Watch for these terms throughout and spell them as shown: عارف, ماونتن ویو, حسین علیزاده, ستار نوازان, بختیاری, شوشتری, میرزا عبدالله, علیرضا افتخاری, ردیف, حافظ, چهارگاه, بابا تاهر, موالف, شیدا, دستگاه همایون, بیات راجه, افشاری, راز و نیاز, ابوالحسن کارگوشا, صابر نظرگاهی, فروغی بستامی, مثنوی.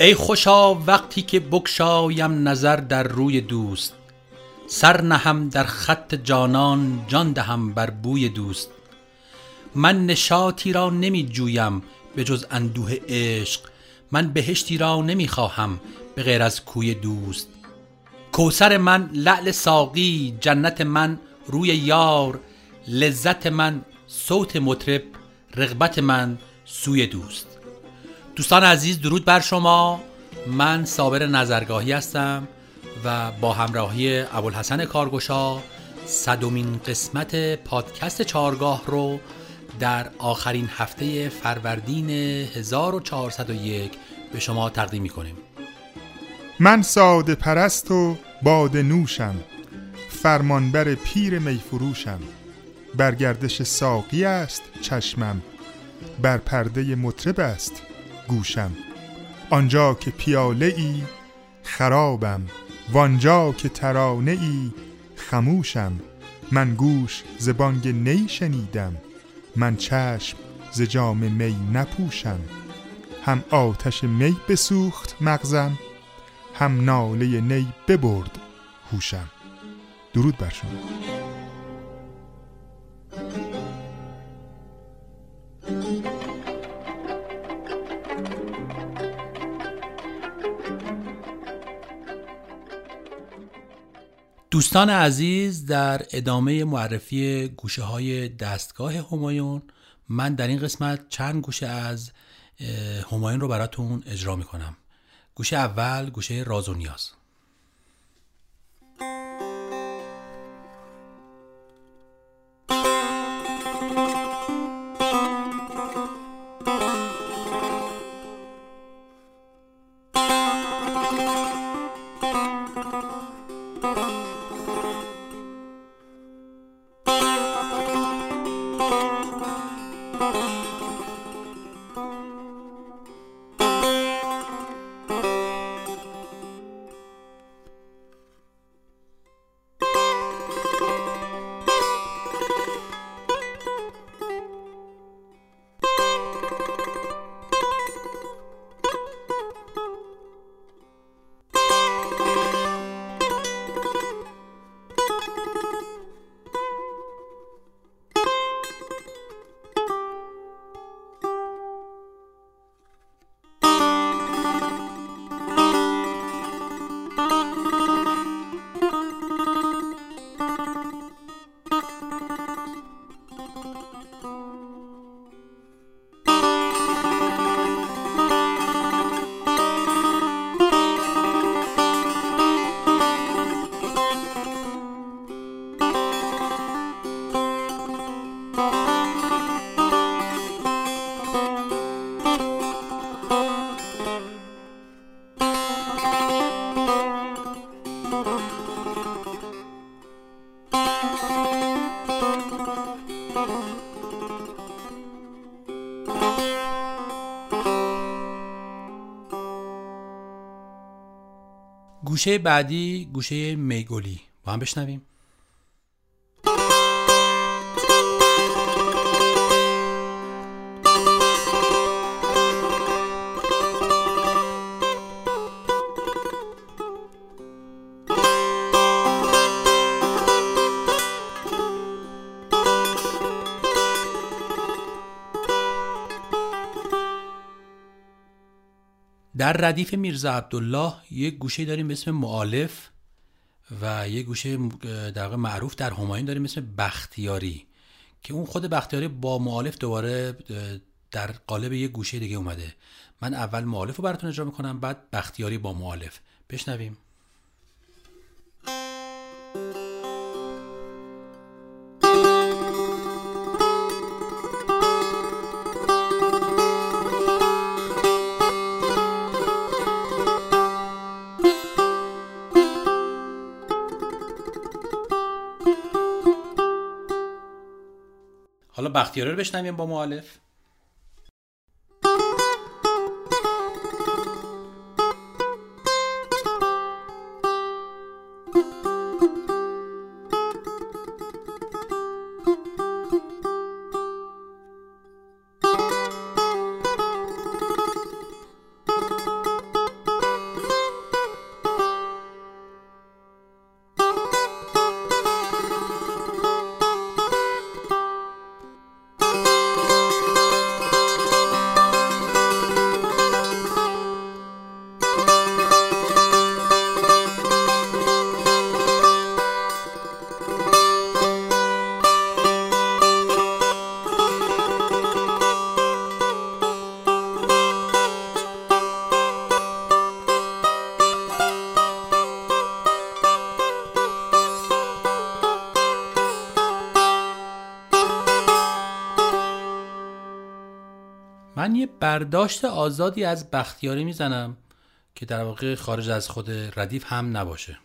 ای خوشا وقتی که بگشایم نظر در روی دوست، سر نهم در خط جانان، جان دهم بر بوی دوست. من نشاطی را نمی جویم به جز اندوه عشق، من بهشتی را نمی خواهم به غیر از کوی دوست. کوثر من لعل ساقی، جنت من روی یار، لذت من صوت مطرب، رغبت من سوی دوست. دوستان عزیز درود بر شما، من صابر نظرگاهی هستم و با همراهی ابوالحسن کارگوشا 100مین قسمت پادکست چهارگاه رو در آخرین هفته فروردین 1401 به شما تقدیم می‌کنیم. من ساده پرست و باده نوشم، فرمانبر پیر میفروشم، برگردش ساقی است چشمم، بر پرده مطرب است گوشم. آنجا که پیاله ای خرابم، وانجا که ترانه ای خموشم. من گوش ز بانگ نی شنیدم، من چشم ز جام می نپوشم. هم آتش می بسوخت مغزم، هم ناله نی ببرد هوشم. درود بر شما. دوستان عزیز، در ادامه معرفی گوشه های دستگاه همایون، من در این قسمت چند گوشه از همایون رو براتون اجرا میکنم. گوشه اول گوشه راز و نیاز. گوشه بعدی گوشه میگولی، با هم بشنویم. در ردیف میرزا عبدالله یک گوشه داریم به اسم موالف و یک گوشه در واقع معروف در همایون داریم به اسم بختیاری، که اون خود بختیاری با موالف دوباره در قالب یک گوشه دیگه اومده. من اول موالف رو براتون اجرا میکنم، بعد بختیاری با موالف. بشنویم. حالا بختیاری رو بشنویم با موالف. من یه برداشت آزادی از بختیاری میزنم که در واقع خارج از خود ردیف هم نباشه.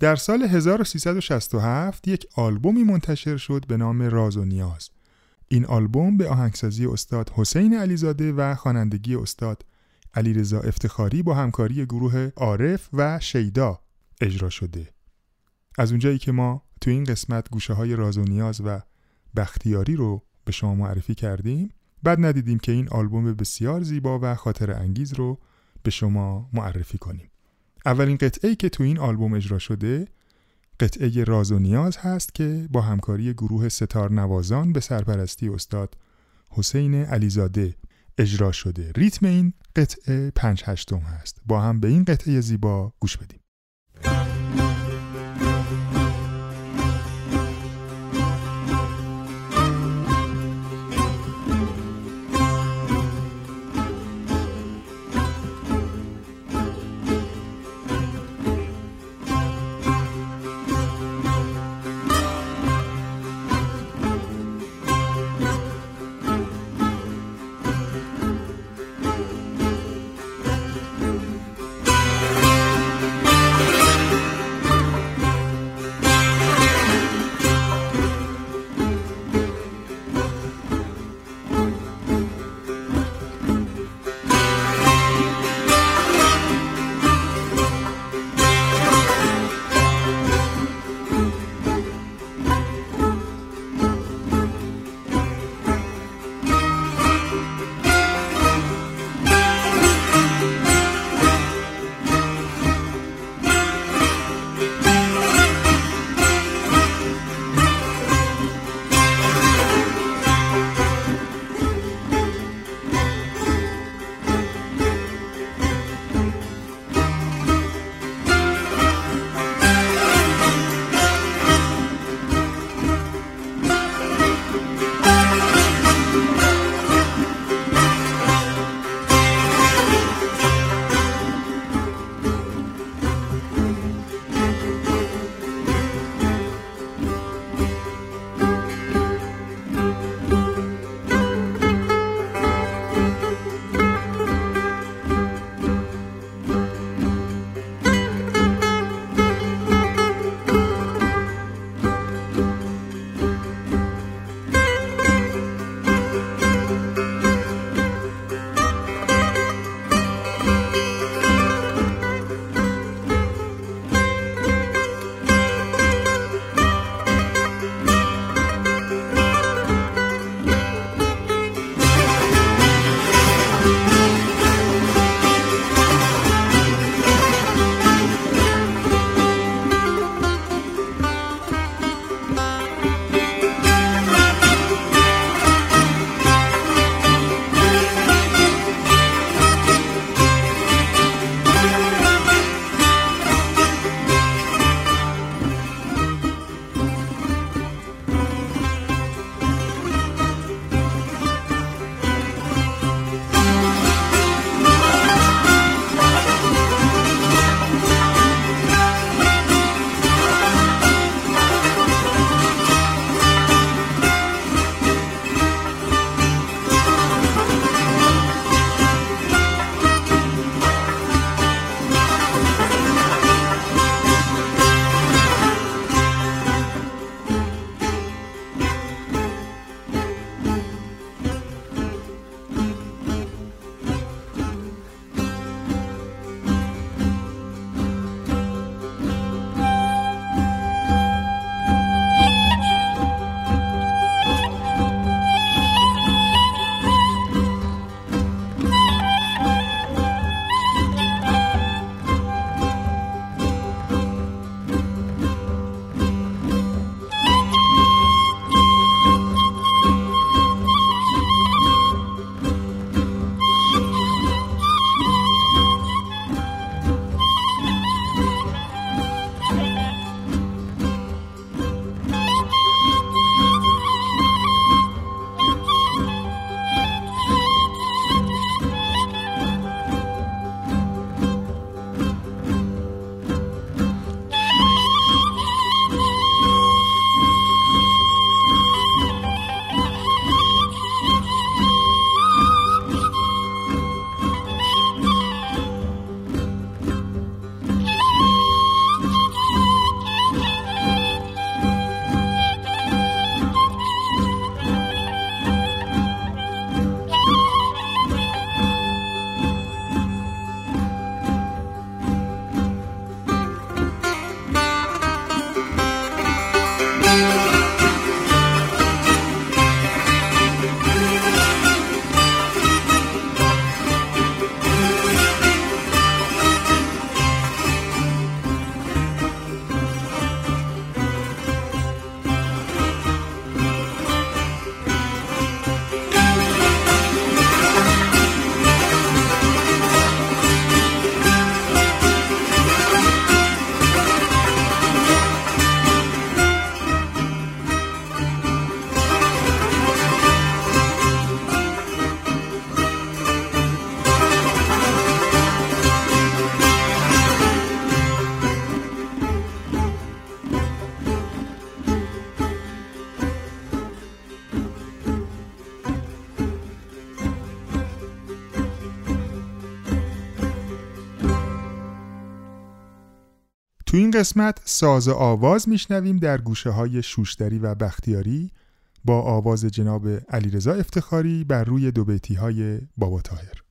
در سال 1367 یک آلبومی منتشر شد به نام راز و نیاز. این آلبوم به آهنگسازی استاد حسین علیزاده و خوانندگی استاد علیرضا افتخاری با همکاری گروه عارف و شیدا اجرا شده. از اونجایی که ما تو این قسمت گوشه های راز و نیاز و بختیاری رو به شما معرفی کردیم، بعد ندیدیم که این آلبوم بسیار زیبا و خاطره انگیز رو به شما معرفی کنیم. اولین قطعه‌ای که تو این آلبوم اجرا شده قطعه راز و نیاز هست که با همکاری گروه ستار نوازان به سرپرستی استاد حسین علیزاده اجرا شده. ریتم این قطعه 5/8 هست. با هم به این قطعه زیبا گوش بدیم. تو این قسمت ساز آواز میشنویم در گوشه های شوشتری و بختیاری با آواز جناب علیرضا افتخاری بر روی دو بیتی های بابا تاهر.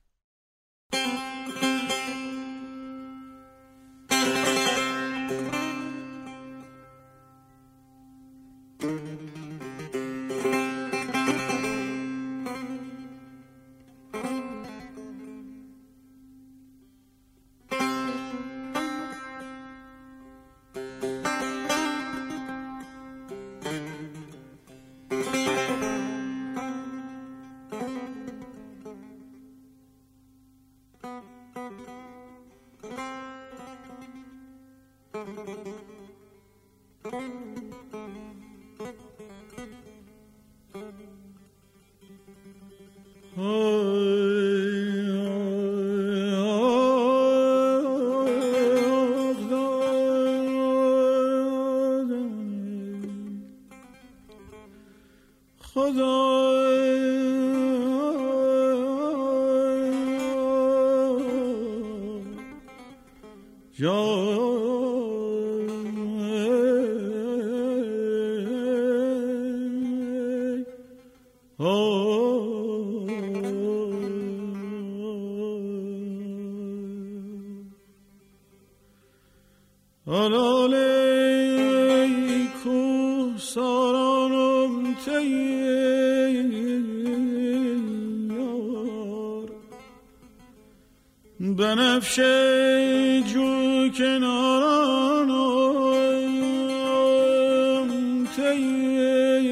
بنفشه جو کنارانم تیار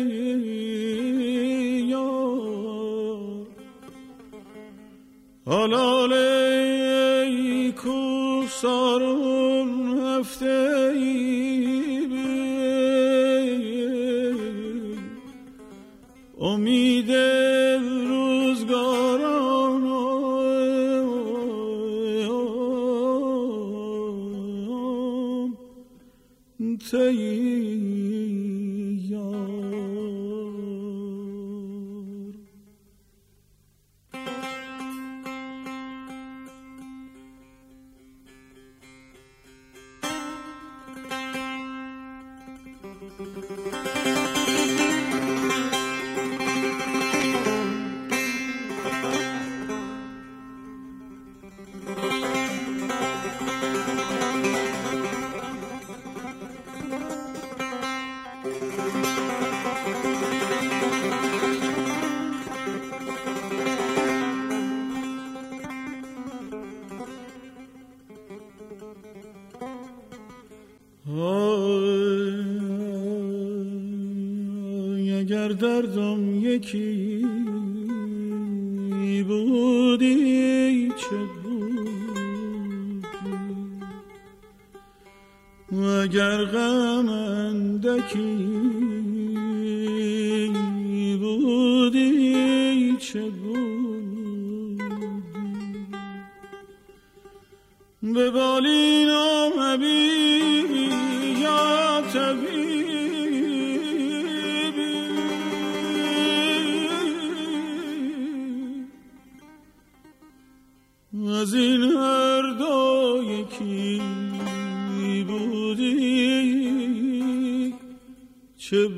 حلاله کو سارون هفته بی امیده به بالینم حبیبی یا طبیبی از این هر دو یکی بودی چه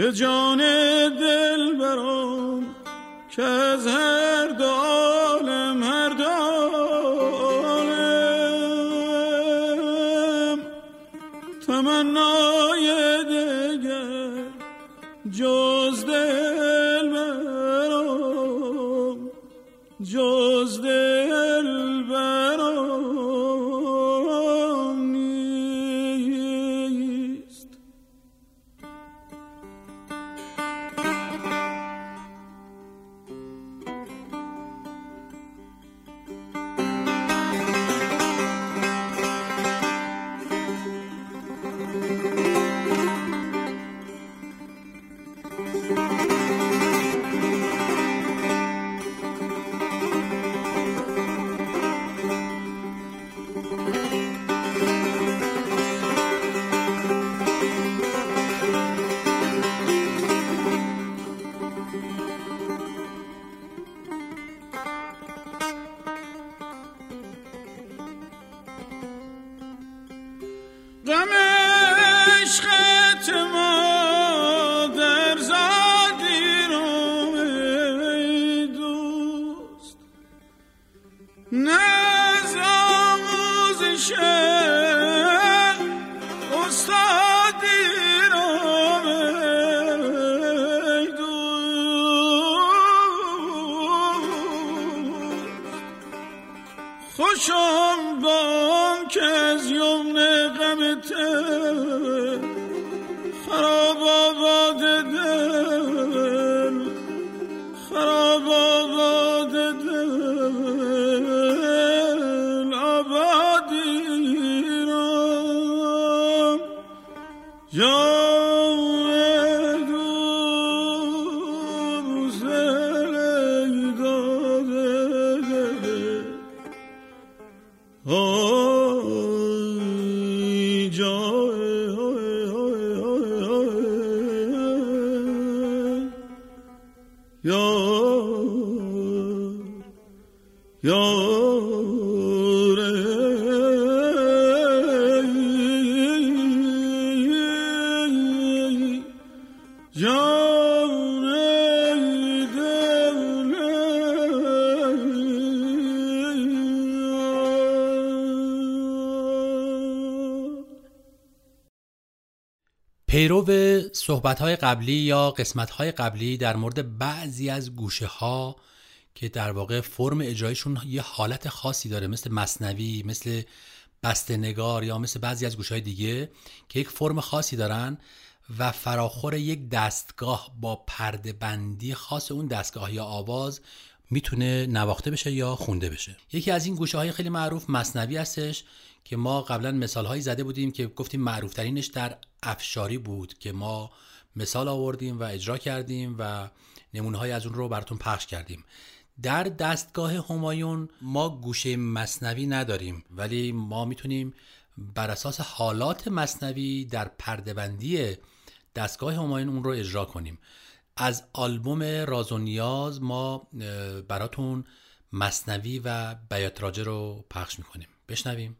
به جان دل برام که از هر دو عالم هر دو عالم تمنای دگر جز دل برام جز دل برام نیست. خوشم با آن که از یمن غمت خراب آباد دل خراب آباد دل آبادی را یا پیرو صحبت‌های قبلی یا قسمت‌های قبلی در مورد بعضی از گوشه‌ها که در واقع فرم اجرایشون یه حالت خاصی داره، مثل مثنوی، مثل بسته‌نگار یا مثل بعضی از گوشه‌های دیگه که یک فرم خاصی دارن و فراخور یک دستگاه با پرده‌بندی خاص اون دستگاه یا آواز میتونه نواخته بشه یا خونده بشه. یکی از این گوشه‌های خیلی معروف مثنوی هستش که ما قبلا مثال‌هایی زده بودیم که گفتیم معروف‌ترینش در افشاری بود که ما مثال آوردیم و اجرا کردیم و نمونه‌های از اون رو براتون پخش کردیم. در دستگاه همایون ما گوشه مثنوی نداریم، ولی ما میتونیم بر اساس حالات مثنوی در پرده‌بندی دستگاه همایون اون رو اجرا کنیم. از آلبوم راز و نیاز ما براتون مثنوی و بیات راجه رو پخش می‌کنیم. بشنویم.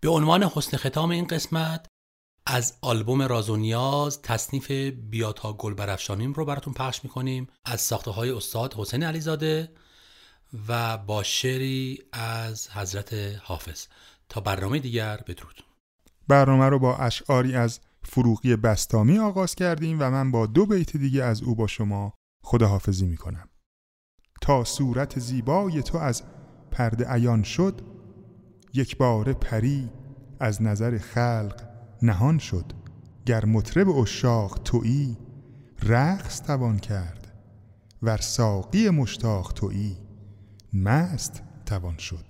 به عنوان حسن ختام این قسمت از آلبوم راز و نیاز تصنیف بیا تا گل برافشانیم رو براتون پخش میکنیم از ساخته های استاد حسین علیزاده و با شعری از حضرت حافظ. تا برنامه دیگر بدرود. برنامه رو با اشعاری از فروغی بستامی آغاز کردیم و من با دو بیت دیگه از او با شما خداحافظی میکنم. تا صورت زیبای تو از پرده عیان شد، یک بار پری از نظر خلق نهان شد. گر مطرب عشاق تویی رقص توان کرد، ور ساقی مشتاق تویی مست توان شد.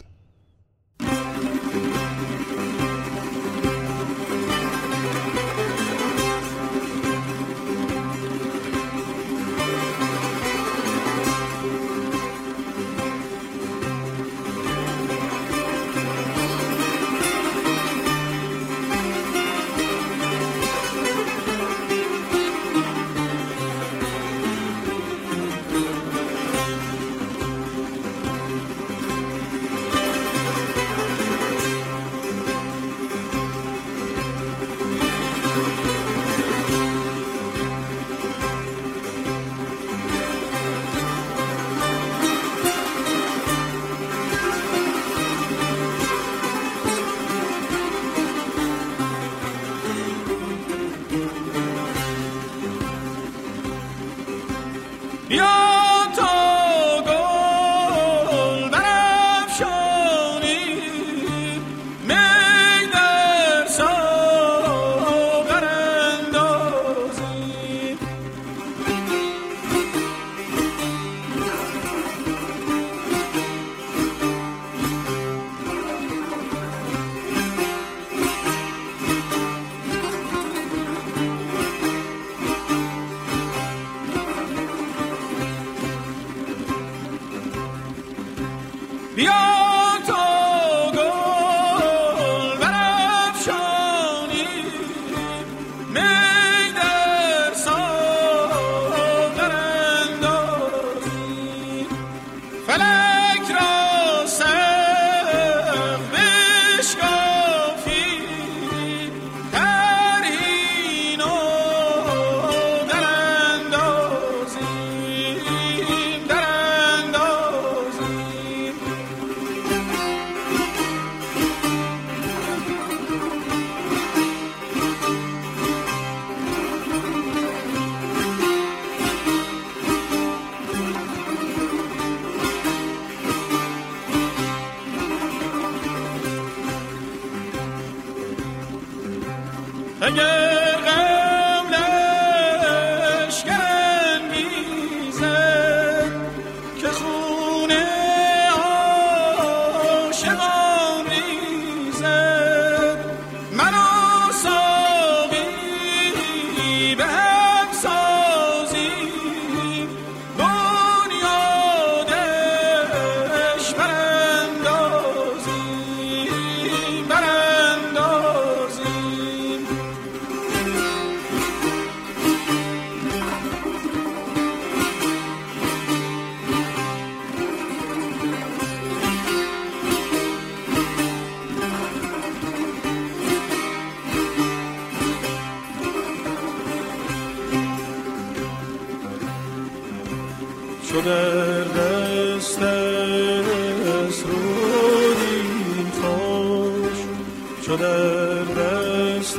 Should have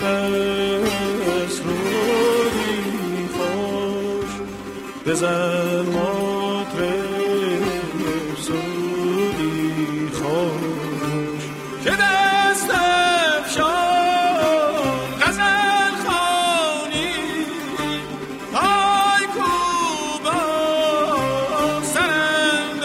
been بزن مطرب زودی خاموش که دست افشان غزل خوانی های کوبا سرندازیم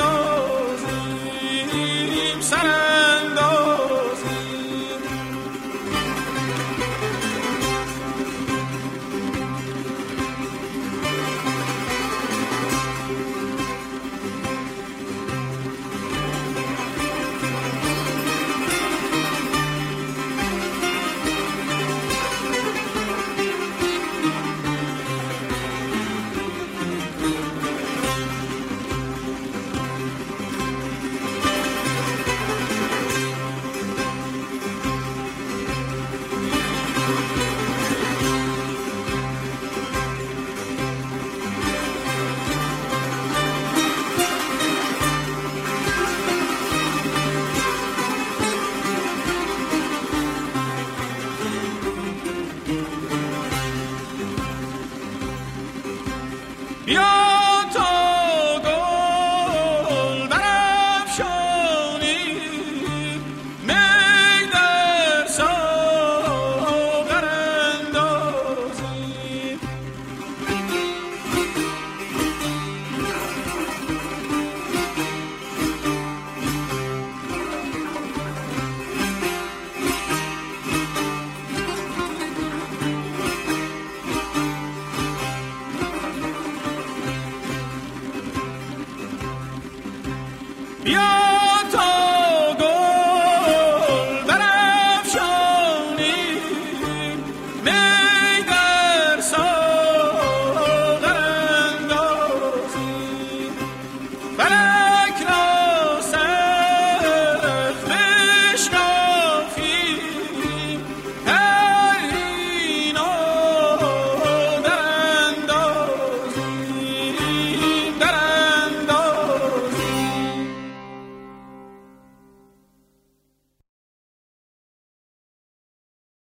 فلک را